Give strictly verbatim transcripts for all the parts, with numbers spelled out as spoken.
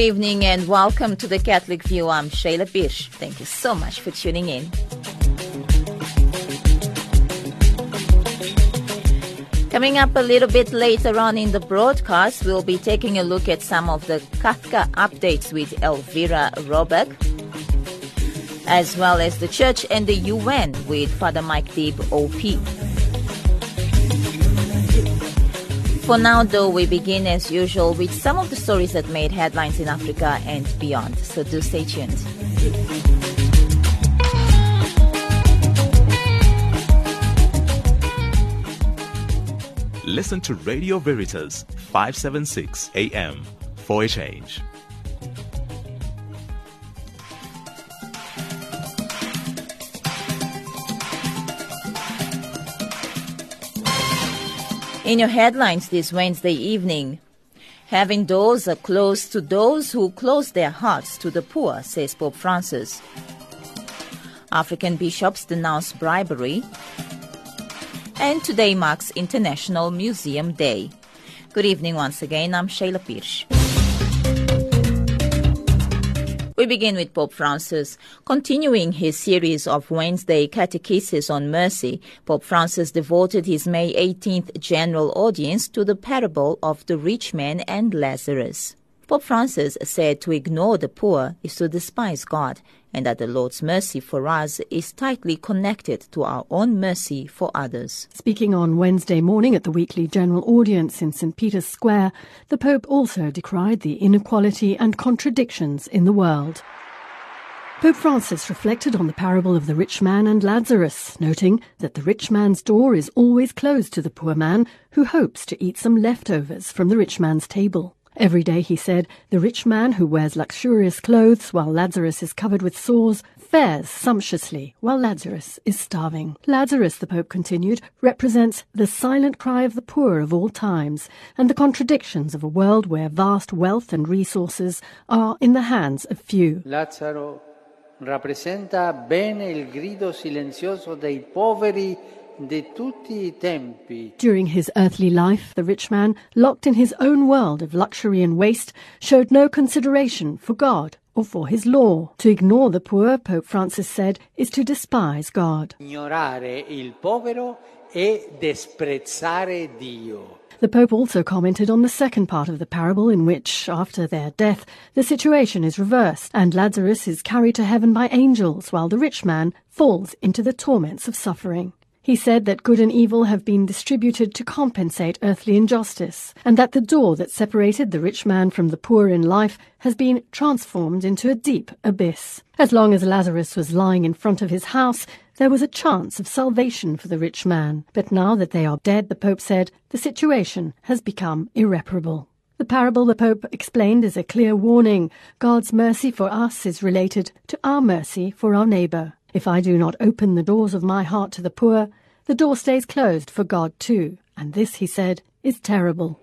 Good evening and welcome to the Catholic View. I'm Sheila Birsch. Thank you so much for tuning in. Coming up a little bit later on in the broadcast, we'll be taking a look at some of the CATHCA updates with Elvira Roberg, as well as the Church and the U N with Father Mike Deeb, O P. For now, though, we begin as usual with some of the stories that made headlines in Africa and beyond. So do stay tuned. Listen to Radio Veritas, five seventy-six A M, for a change. In your headlines this Wednesday evening, having doors are closed to those who close their hearts to the poor, says Pope Francis. African bishops denounce bribery. And today marks International Museum Day. Good evening once again, I'm Sheila Birsch. We begin with Pope Francis. Continuing his series of Wednesday catechesis on mercy, Pope Francis devoted his May eighteenth general audience to the parable of the rich man and Lazarus. Pope Francis said to ignore the poor is to despise God, and that the Lord's mercy for us is tightly connected to our own mercy for others. Speaking on Wednesday morning at the weekly general audience in Saint Peter's Square, the Pope also decried the inequality and contradictions in the world. Pope Francis reflected on the parable of the rich man and Lazarus, noting that the rich man's door is always closed to the poor man who hopes to eat some leftovers from the rich man's table. Every day, he said, the rich man who wears luxurious clothes while Lazarus is covered with sores fares sumptuously while Lazarus is starving. Lazarus, the Pope continued, represents the silent cry of the poor of all times and the contradictions of a world where vast wealth and resources are in the hands of few. Lazaro rappresenta bene il grido silenzioso dei poveri. During his earthly life, the rich man, locked in his own world of luxury and waste, showed no consideration for God or for his law. To ignore the poor, Pope Francis said, is to despise God. Ignorare il povero e disprezzare Dio. The Pope also commented on the second part of the parable in which, after their death, the situation is reversed and Lazarus is carried to heaven by angels while the rich man falls into the torments of suffering. He said that good and evil have been distributed to compensate earthly injustice, and that the door that separated the rich man from the poor in life has been transformed into a deep abyss. As long as Lazarus was lying in front of his house, there was a chance of salvation for the rich man. But now that they are dead, the Pope said, the situation has become irreparable. The parable, the Pope explained, is a clear warning. God's mercy for us is related to our mercy for our neighbour. If I do not open the doors of my heart to the poor, the door stays closed for God too. And this, he said, is terrible.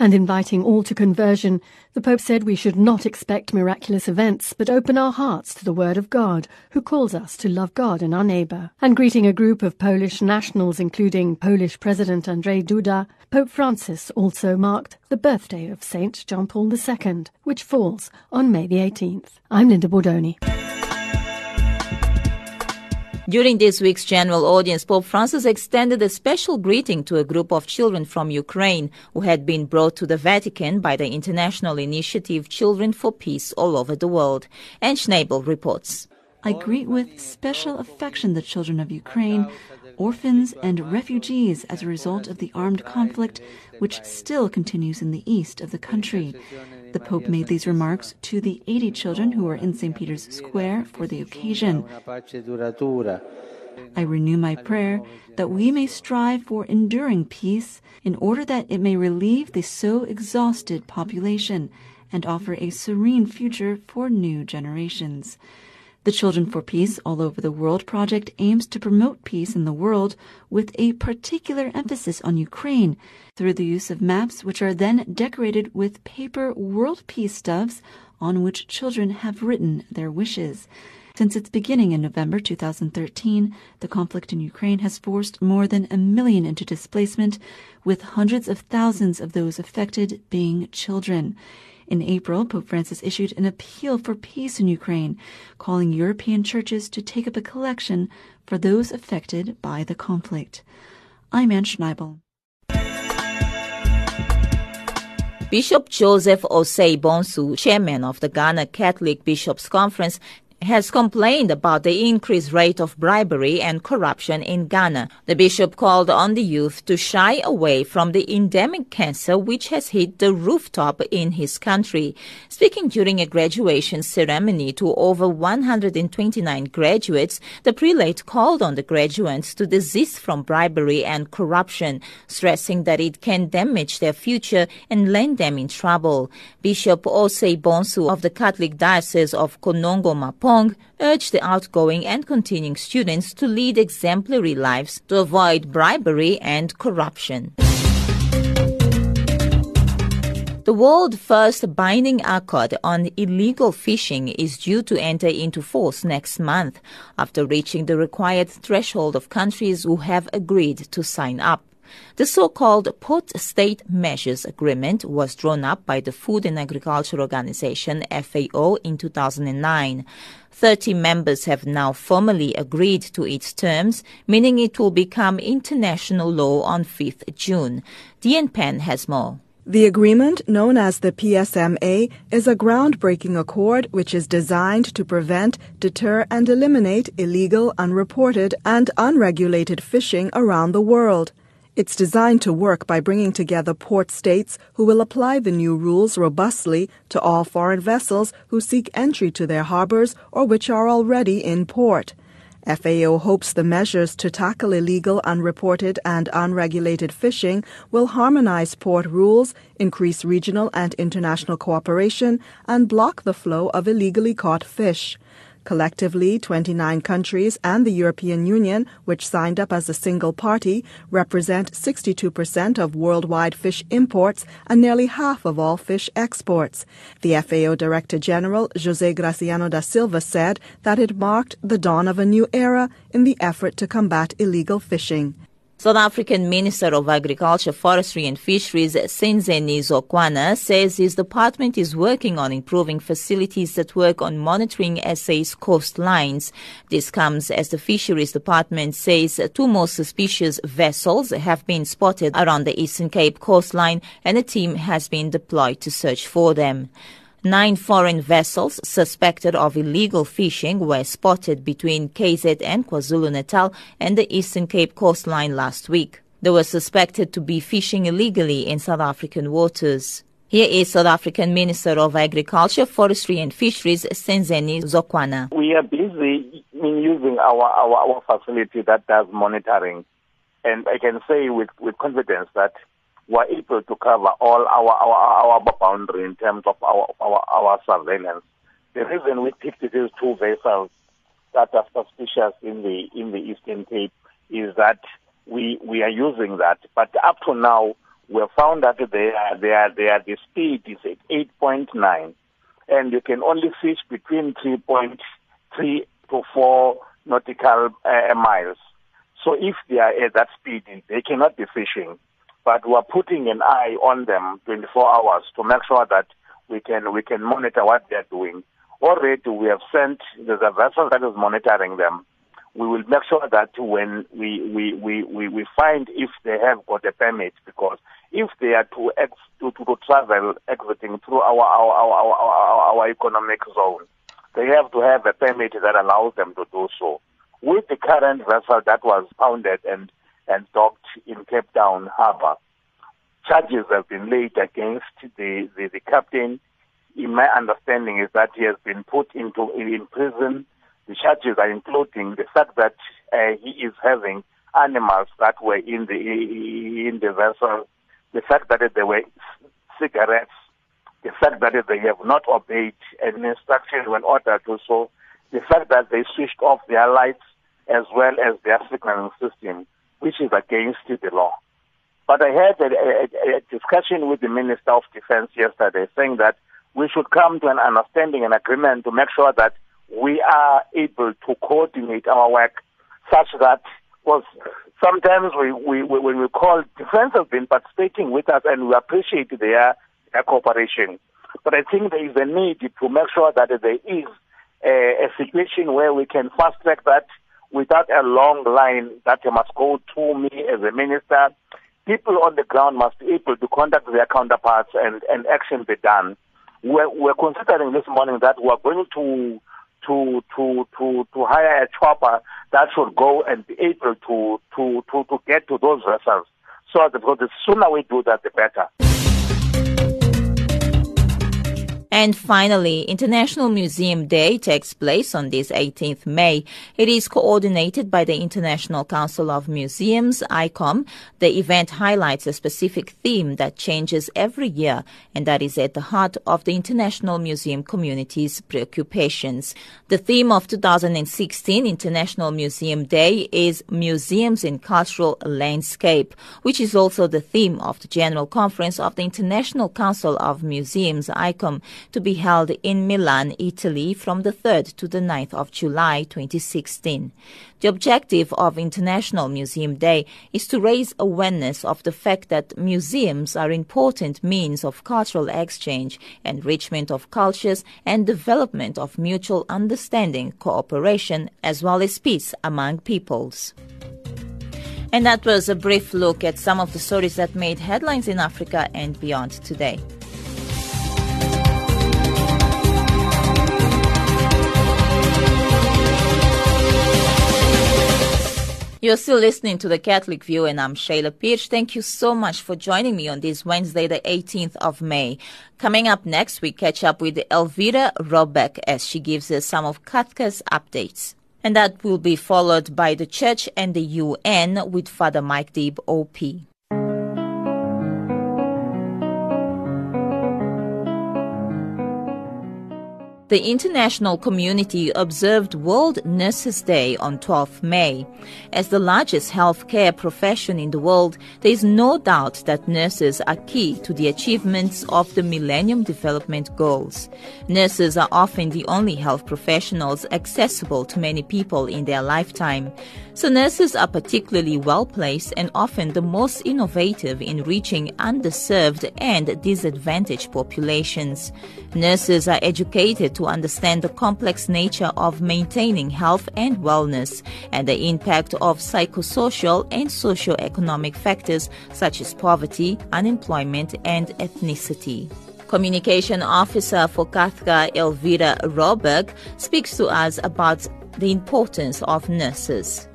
And inviting all to conversion, the Pope said we should not expect miraculous events, but open our hearts to the Word of God, who calls us to love God and our neighbour. And greeting a group of Polish nationals, including Polish President Andrzej Duda, Pope Francis also marked the birthday of Saint John Paul the Second, which falls on May the eighteenth. I'm Linda Bordoni. During this week's general audience, Pope Francis extended a special greeting to a group of children from Ukraine who had been brought to the Vatican by the international initiative Children for Peace All Over the World. Anne Schneibel reports. I greet with special affection the children of Ukraine, orphans and refugees as a result of the armed conflict which still continues in the east of the country. The Pope made these remarks to the eighty children who were in Saint Peter's Square for the occasion. I renew my prayer that we may strive for enduring peace in order that it may relieve the so exhausted population and offer a serene future for new generations. The Children for Peace All Over the World project aims to promote peace in the world with a particular emphasis on Ukraine through the use of maps which are then decorated with paper world peace stuffs on which children have written their wishes. Since its beginning in November two thousand thirteen, the conflict in Ukraine has forced more than a million into displacement, with hundreds of thousands of those affected being children. In April, Pope Francis issued an appeal for peace in Ukraine, calling European churches to take up a collection for those affected by the conflict. I'm Anne Schneibel. Bishop Joseph Osei Bonsu, chairman of the Ghana Catholic Bishops' Conference, has complained about the increased rate of bribery and corruption in Ghana. The bishop called on the youth to shy away from the endemic cancer which has hit the rooftop in his country. Speaking during a graduation ceremony to over one hundred twenty-nine graduates, the prelate called on the graduates to desist from bribery and corruption, stressing that it can damage their future and land them in trouble. Bishop Osei Bonsu of the Catholic Diocese of Konongo-Mampong urged the outgoing and continuing students to lead exemplary lives to avoid bribery and corruption. The world's first binding accord on illegal fishing is due to enter into force next month, after reaching the required threshold of countries who have agreed to sign up. The so-called Port State Measures Agreement was drawn up by the Food and Agriculture Organization, F A O, in two thousand nine. Thirty members have now formally agreed to its terms, meaning it will become international law on the fifth of June. Dien Pen has more. The agreement, known as the P S M A, is a groundbreaking accord which is designed to prevent, deter and eliminate illegal, unreported and unregulated fishing around the world. It's designed to work by bringing together port states who will apply the new rules robustly to all foreign vessels who seek entry to their harbors or which are already in port. F A O hopes the measures to tackle illegal, unreported and unregulated fishing will harmonize port rules, increase regional and international cooperation, and block the flow of illegally caught fish. Collectively, twenty-nine countries and the European Union, which signed up as a single party, represent sixty-two percent of worldwide fish imports and nearly half of all fish exports. The F A O Director General, José Graciano da Silva, said that it marked the dawn of a new era in the effort to combat illegal fishing. South African Minister of Agriculture, Forestry and Fisheries, Senzeni Zokwana, says his department is working on improving facilities that work on monitoring S A's coastlines. This comes as the Fisheries Department says two more suspicious vessels have been spotted around the Eastern Cape coastline and a team has been deployed to search for them. Nine foreign vessels suspected of illegal fishing were spotted between K Z and KwaZulu-Natal and the Eastern Cape coastline last week. They were suspected to be fishing illegally in South African waters. Here is South African Minister of Agriculture, Forestry and Fisheries, Senzeni Zokwana. We are busy in using our, our, our facility that does monitoring. And I can say with, with confidence that we're able to cover all our, our, our boundary in terms of our, our, our surveillance. The reason we picked these two vessels that are suspicious in the, in the Eastern Cape is that we, we are using that. But up to now, we have found that they are, they are, they are, the speed is at eight point nine. And you can only fish between three point three to four nautical uh, miles. So if they are at that speed, they cannot be fishing. But we're putting an eye on them twenty-four hours to make sure that we can we can monitor what they're doing. Already we have sent, there's a vessel that is monitoring them. We will make sure that when we, we, we, we, we find if they have got a permit, because if they are to ex, to, to, to travel exiting through our our, our, our our economic zone, they have to have a permit that allows them to do so. With the current vessel that was founded and and docked in Cape Town Harbour, charges have been laid against the, the, the captain. In my understanding is that he has been put into in prison. The charges are including the fact that uh, he is having animals that were in the in the vessel, the fact that they were cigarettes, the fact that they have not obeyed an instruction when ordered to so, the fact that they switched off their lights as well as their signaling system, which is against the law. But I had a, a, a discussion with the Minister of Defense yesterday saying that we should come to an understanding and agreement to make sure that we are able to coordinate our work such that was sometimes we, we, we, when we call, defense has been participating with us and we appreciate their, their cooperation. But I think there is a need to make sure that there is a, a situation where we can fast track that without a long line that must go to me as a minister. People on the ground must be able to contact their counterparts and, and action be done. We're, we're considering this morning that we're going to to to to to hire a chopper that should go and be able to to to, to get to those vessels. So that the sooner we do that, the better. And finally, International Museum Day takes place on this eighteenth of May. It is coordinated by the International Council of Museums, I C O M. The event highlights a specific theme that changes every year and that is at the heart of the international museum community's preoccupations. The theme of two thousand sixteen International Museum Day is Museums in Cultural Landscape, which is also the theme of the General Conference of the International Council of Museums, I C O M, to be held in Milan, Italy, from the third to the ninth of July twenty sixteen. The objective of International Museum Day is to raise awareness of the fact that museums are important means of cultural exchange, enrichment of cultures, and development of mutual understanding, cooperation, as well as peace among peoples. And that was a brief look at some of the stories that made headlines in Africa and beyond today. You're still listening to The Catholic View, and I'm Sheila Birsch. Thank you so much for joining me on this Wednesday, the eighteenth of May. Coming up next, we catch up with Elvira Roberg as she gives us some of CATHCA's updates. And that will be followed by the Church and the U N with Father Mike Deeb, O P. The international community observed World Nurses Day on twelfth of May. As the largest healthcare profession in the world, there is no doubt that nurses are key to the achievements of the Millennium Development Goals. Nurses are often the only health professionals accessible to many people in their lifetime. So nurses are particularly well-placed and often the most innovative in reaching underserved and disadvantaged populations. Nurses are educated to understand the complex nature of maintaining health and wellness and the impact of psychosocial and socioeconomic factors such as poverty, unemployment, and ethnicity. Communication Officer for CATHCA, Elvira Roberg, speaks to us about the importance of nurses.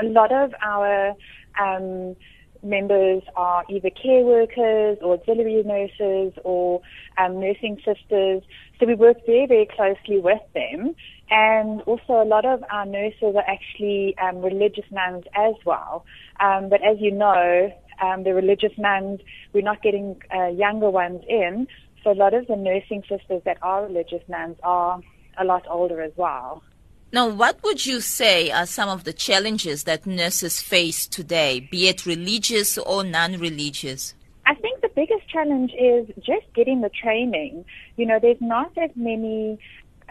A lot of our um, members are either care workers or auxiliary nurses or um, nursing sisters. So we work very, very closely with them. And also a lot of our nurses are actually um, religious nuns as well. Um, but as you know, um, the religious nuns, we're not getting uh, younger ones in. So a lot of the nursing sisters that are religious nuns are a lot older as well. Now, what would you say are some of the challenges that nurses face today, be it religious or non-religious? I think the biggest challenge is just getting the training. You know, there's not as many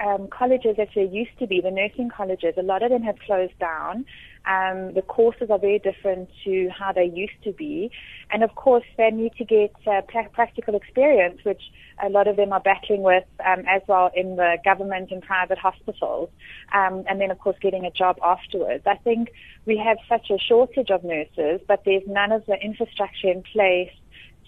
um, colleges as there used to be, the nursing colleges. A lot of them have closed down. Um, the courses are very different to how they used to be. And, of course, they need to get uh, pra- practical experience, which a lot of them are battling with um, as well in the government and private hospitals, um, and then, of course, getting a job afterwards. I think we have such a shortage of nurses, but there's none of the infrastructure in place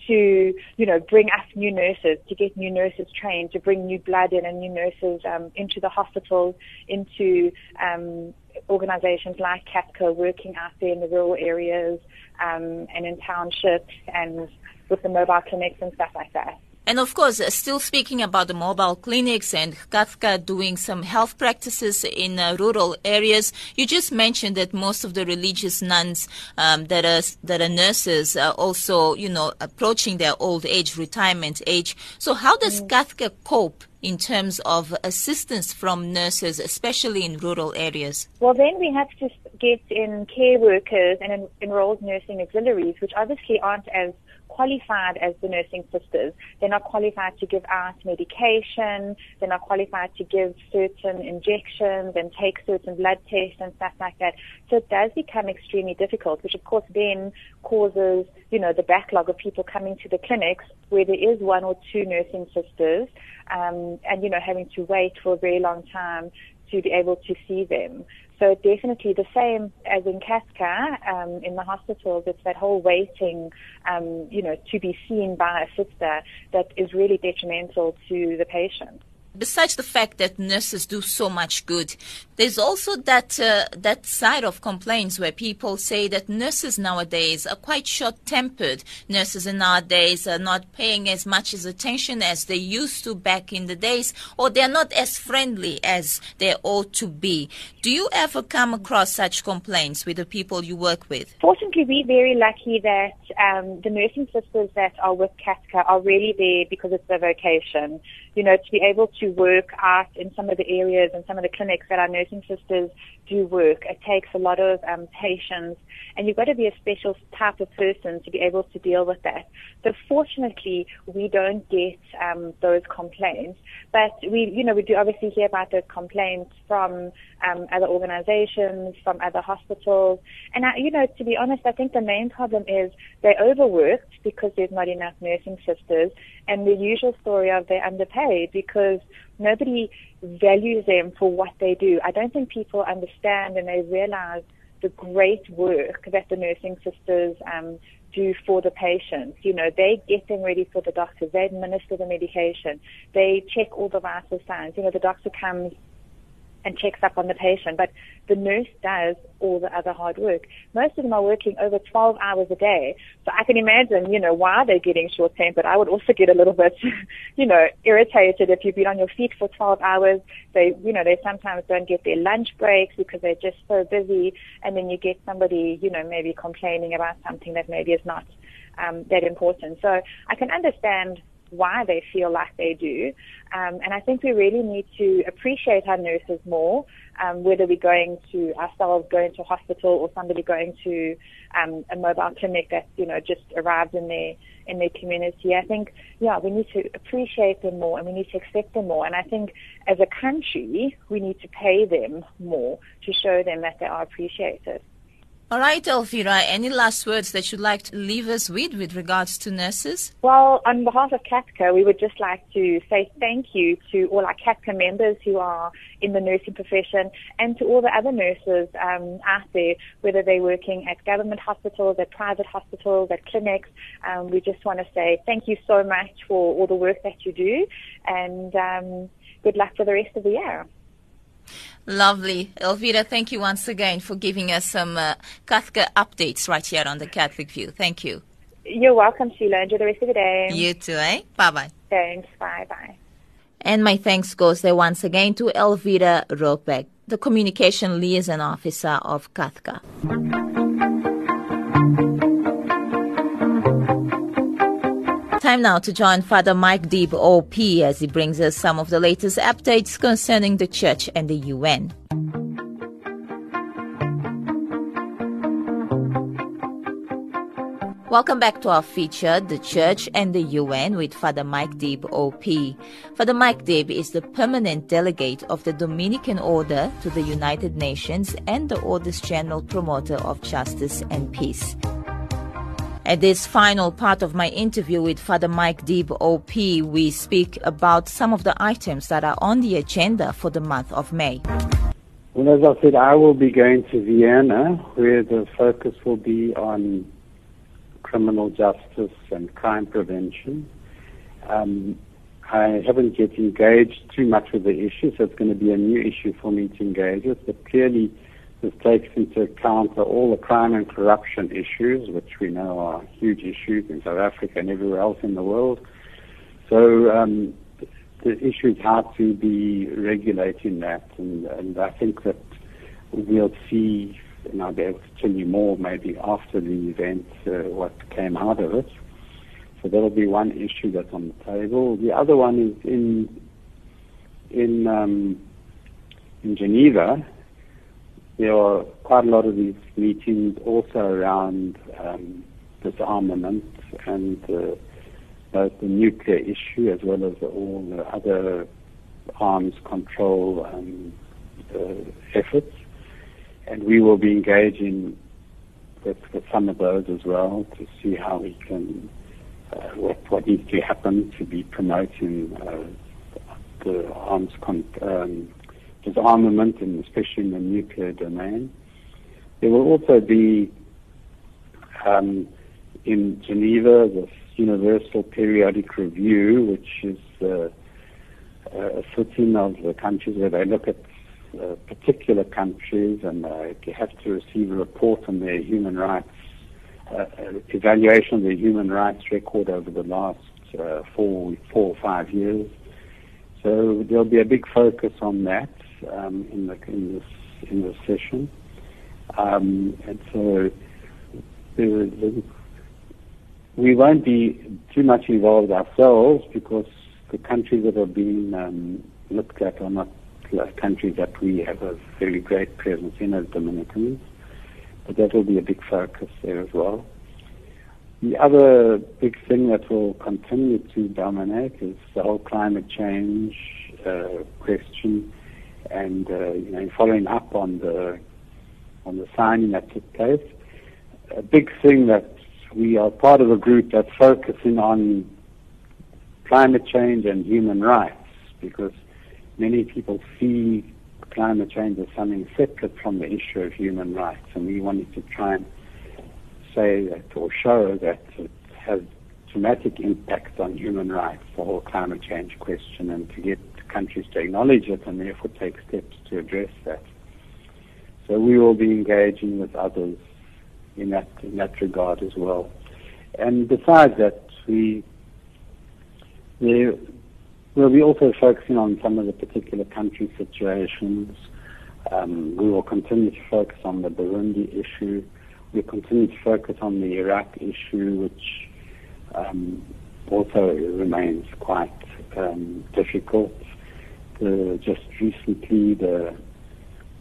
to, you know, bring us new nurses, to get new nurses trained, to bring new blood in and new nurses um, into the hospitals, into um, organizations like CAPCA working out there in the rural areas um, and in townships and with the mobile clinics and stuff like that. And of course, still speaking about the mobile clinics and CATHCA doing some health practices in uh, rural areas, you just mentioned that most of the religious nuns um, that are that are nurses are also, you know, approaching their old age, retirement age. So how does mm. CATHCA cope in terms of assistance from nurses, especially in rural areas? Well, then we have to get in care workers and en- enrolled nursing auxiliaries, which obviously aren't as qualified as the nursing sisters. They're not qualified to give out medication. They're not qualified to give certain injections and take certain blood tests and stuff like that. So it does become extremely difficult, which of course then causes, you know, the backlog of people coming to the clinics where there is one or two nursing sisters, um, and, you know, having to wait for a very long time to be able to see them. So definitely the same as in CATHCA, um, in the hospitals, it's that whole waiting, um, you know, to be seen by a sister that is really detrimental to the patient. Besides the fact that nurses do so much good, there's also that uh, that side of complaints where people say that nurses nowadays are quite short-tempered. Nurses nowadays are not paying as much as attention as they used to back in the days, or they're not as friendly as they ought to be. Do you ever come across such complaints with the people you work with? Fortunately, we're very lucky that um, the nursing sisters that are with CATHCA are really there because it's their vocation. You know, to be able to work out in some of the areas and some of the clinics that our nursing sisters do work. It takes a lot of um, patience, and you've got to be a special type of person to be able to deal with that. So fortunately, we don't get um, those complaints, but we, you know, we do obviously hear about those complaints from um, other organizations, from other hospitals, and, I, you know, to be honest, I think the main problem is they're overworked because there's not enough nursing sisters, and the usual story of they're underpaid because nobody values them for what they do. I don't think people understand and they realize the great work that the nursing sisters um, do for the patients. You know, they get them ready for the doctors. They administer the medication. They check all the vital signs. You know, the doctor comes and checks up on the patient, but the nurse does all the other hard work. Most of them are working over twelve hours a day. So I can imagine, you know, why they're getting short-tempered. I would also get a little bit, you know, irritated if you've been on your feet for twelve hours. They, you know, they sometimes don't get their lunch breaks because they're just so busy. And then you get somebody, you know, maybe complaining about something that maybe is not um, that important. So I can understand why they feel like they do. Um, and I think we really need to appreciate our nurses more, um, whether we're going to ourselves, going to hospital, or somebody going to um, a mobile clinic that, you know, just arrived in their, in their community. I think, yeah, we need to appreciate them more and we need to accept them more. And I think as a country, we need to pay them more to show them that they are appreciated. All right, Elvira, any last words that you'd like to leave us with with regards to nurses? Well, on behalf of CATHCA, we would just like to say thank you to all our CATHCA members who are in the nursing profession and to all the other nurses um, out there, whether they're working at government hospitals, at private hospitals, at clinics. Um, we just want to say thank you so much for all the work that you do, and um, good luck for the rest of the year. Lovely. Elvira, thank you once again for giving us some uh, CATHCA updates right here on the Catholic View. Thank you. You're welcome, Sheila. Enjoy the rest of the day. You too, eh? Bye-bye. Thanks. Bye-bye. And my thanks goes there once again to Elvira Roberg, the Communication Liaison Officer of CATHCA. Time now to join Father Mike Deeb, O P, as he brings us some of the latest updates concerning the Church and the U N. Welcome back to our feature, The Church and the U N, with Father Mike Deeb, O P. Father Mike Deeb is the permanent delegate of the Dominican Order to the United Nations and the Order's General Promoter of Justice and Peace. At this final part of my interview with Father Mike Deeb, O P, we speak about some of the items that are on the agenda for the month of May. Well, as I said, I will be going to Vienna, where the focus will be on criminal justice and crime prevention. Um, I haven't yet engaged too much with the issue, so it's going to be a new issue for me to engage with, but clearly this takes into account all the crime and corruption issues, which we know are huge issues in South Africa and everywhere else in the world. So um, the issue is how to be regulating that, and, and I think that we'll see, and I'll be able to tell you more maybe after the event, uh, what came out of it. So that'll be one issue that's on the table. The other one is in, in, um, in Geneva. There are quite a lot of these meetings also around um, disarmament and uh, both the nuclear issue as well as all the other arms control um, uh, efforts. And we will be engaging with, with some of those as well to see how we can, uh, what, what needs to happen to be promoting uh, the arms con- um, disarmament, and especially in the nuclear domain. There will also be um, in Geneva this Universal Periodic Review, which is uh, a sitting of the countries where they look at Uh, particular countries, and they uh, have to receive a report on their human rights, uh, evaluation of their human rights record over the last uh, four, four or five years. So there'll be a big focus on that um, in the in this in this session. Um, and so uh, we won't be too much involved ourselves because the countries that have been um, looked at are not countries that we have a very great presence in as Dominicans, but that will be a big focus there as well. The other big thing that will continue to dominate is the whole climate change uh, question, and uh, you know, following up on the on the signing that took place. A big thing that we are part of a group that's focusing on climate change and human rights, because many people see climate change as something separate from the issue of human rights, and we wanted to try and say that or show that it has dramatic impact on human rights, the whole climate change question, and to get countries to acknowledge it and therefore take steps to address that. So we will be engaging with others in that, in that regard as well. And besides that, we... we We'll be also focusing on some of the particular country situations. Um, we will continue to focus on the Burundi issue. We'll continue to focus on the Iraq issue, which um, also remains quite um, difficult. The, just recently, the,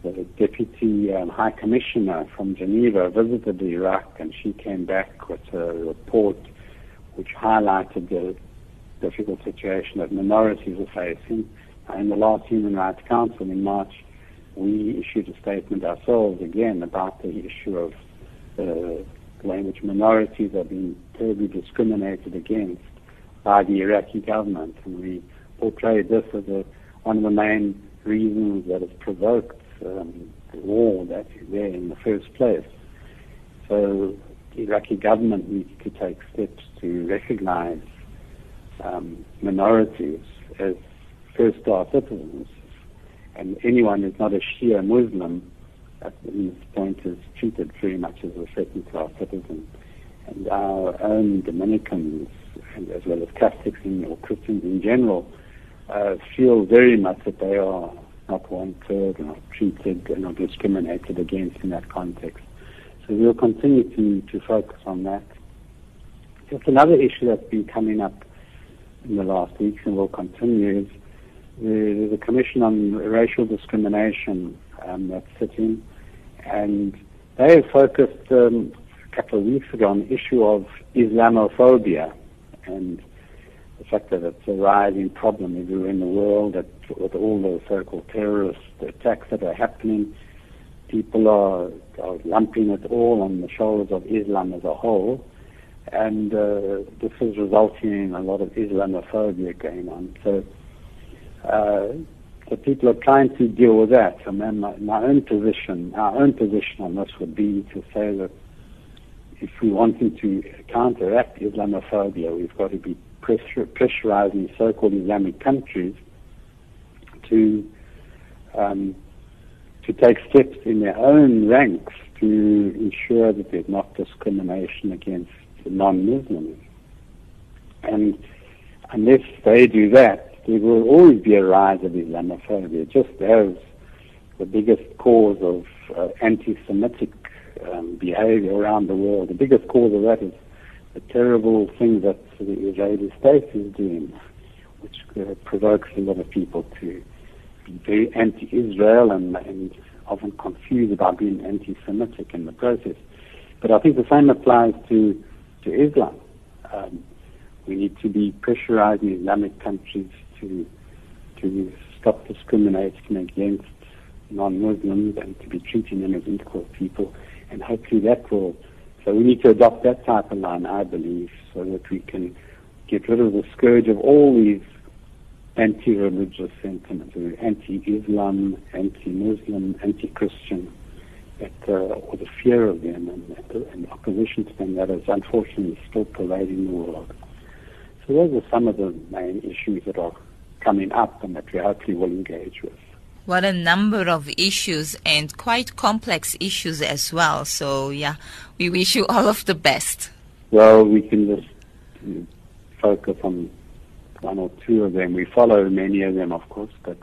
the Deputy um, High Commissioner from Geneva visited Iraq, and she came back with a report which highlighted the difficult situation that minorities are facing. In the last Human Rights Council in March, we issued a statement ourselves again about the issue of the way in which minorities are being terribly discriminated against by the Iraqi government, and we portrayed this as a, one of the main reasons that has provoked um, the war that is there in the first place. So the Iraqi government needs to take steps to recognize Um, minorities as first-class citizens, and anyone who's not a Shia Muslim at this point is treated very much as a second-class citizen. And our own Dominicans, and as well as Catholics in, or Christians in general, uh, feel very much that they are not wanted, and not treated, and not discriminated against in that context. So we'll continue to, to focus on that. Just another issue that's been coming up in the last weeks and will continue is the, the Commission on Racial Discrimination um, that's sitting, and they focused um, a couple of weeks ago on the issue of Islamophobia and the fact that it's a rising problem everywhere in the world, that with all the so-called terrorist attacks that are happening, people are, are lumping it all on the shoulders of Islam as a whole. And uh, this is resulting in a lot of Islamophobia going on. So, uh, so people are trying to deal with that. I mean, my, my own position, our own position on this would be to say that if we wanted to counteract Islamophobia, we've got to be pressur- pressurizing so-called Islamic countries to um, to take steps in their own ranks to ensure that there's not discrimination against non-Muslims. And unless they do that, there will always be a rise of Islamophobia, just as the biggest cause of uh, anti-Semitic um, behavior around the world. The biggest cause of that is the terrible thing that the Israeli state is doing, which uh, provokes a lot of people to be very anti-Israel and, and often confused about being anti-Semitic in the process. But I think the same applies to to Islam. Um, we need to be pressurizing Islamic countries to to stop discriminating against non-Muslims and to be treating them as equal people. And hopefully that will, so we need to adopt that type of line, I believe, so that we can get rid of the scourge of all these anti-religious sentiments, anti-Islam, anti-Muslim, anti-Christian, that, uh, or the fear of them and, and opposition to them that is unfortunately still pervading the world. So those are some of the main issues that are coming up and that we hopefully will engage with. What a number of issues, and quite complex issues as well. So, yeah, we wish you all of the best. Well, we can just you know, focus on one or two of them. We follow many of them, of course, but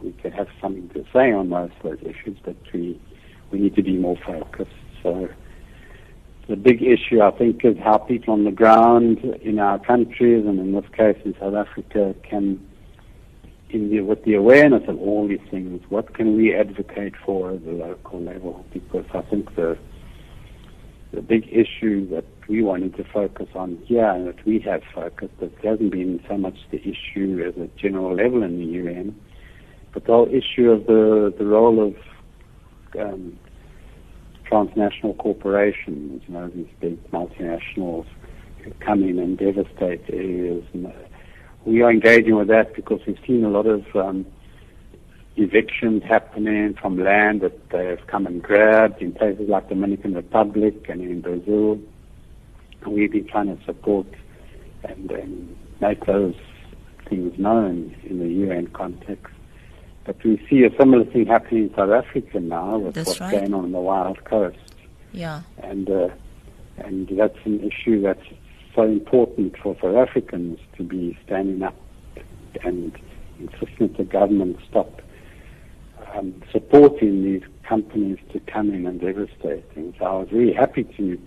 we can have something to say on most of those issues, but we, we need to be more focused. So the big issue, I think, is how people on the ground in our countries, and in this case in South Africa, can, in the, with the awareness of all these things, what can we advocate for at the local level? Because I think the the big issue that we wanted to focus on here, and that we have focused, that hasn't been so much the issue as a general level in the U N, but the whole issue of the, the role of um, transnational corporations, you know, these big multinationals who come in and devastate areas. And we are engaging with that because we've seen a lot of um, evictions happening from land that they have come and grabbed in places like the Dominican Republic and in Brazil. And we've been trying to support and, and make those things known in the U N context. But we see a similar thing happening in South Africa now with that's what's right. going on in the Wild Coast. Yeah. And, uh, and that's an issue that's so important for South Africans to be standing up and insisting that the government stop um, supporting these companies to come in and devastate things. So I was really happy to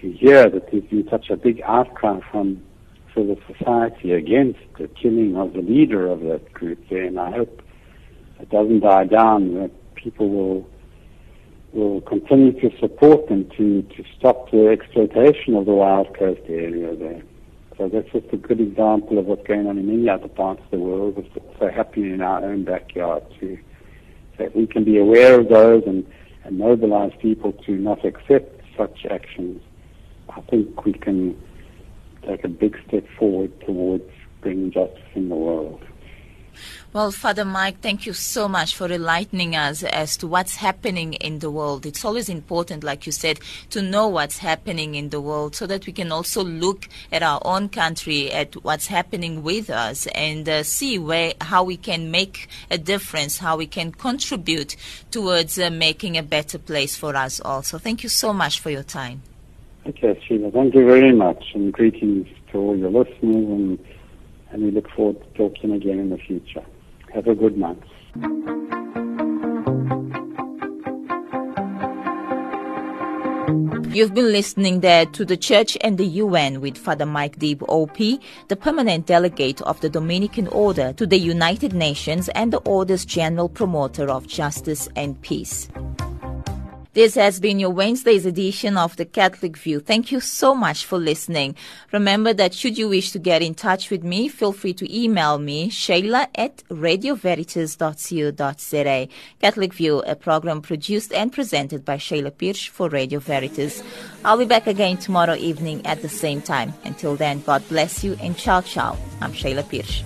to hear that there's been such a big outcry from civil society against the killing of the leader of that group there, and I hope it doesn't die down, that people will will continue to support them to, to stop the exploitation of the Wild Coast area there. So that's just a good example of what's going on in many other parts of the world. It's also happening in our own backyard too. So if we can be aware of those and, and mobilize people to not accept such actions, I think we can take a big step forward towards bringing justice in the world. Well, Father Mike, thank you so much for enlightening us as to what's happening in the world. It's always important, like you said, to know what's happening in the world so that we can also look at our own country, at what's happening with us, and uh, see where how we can make a difference, how we can contribute towards uh, making a better place for us all. So thank you so much for your time. Okay, Sheila, thank you very much, and greetings to all your listeners, and and we look forward to talking again in the future. Have a good month. You've been listening there to The Church and the U N with Father Mike Deeb O P, the permanent delegate of the Dominican Order to the United Nations and the Order's general promoter of justice and peace. This has been your Wednesday's edition of the Catholic View. Thank you so much for listening. Remember that should you wish to get in touch with me, feel free to email me, Sheila at radio veritas dot co dot za. Catholic View, a program produced and presented by Sheila Birsch for Radio Veritas. I'll be back again tomorrow evening at the same time. Until then, God bless you and ciao, ciao. I'm Sheila Birsch.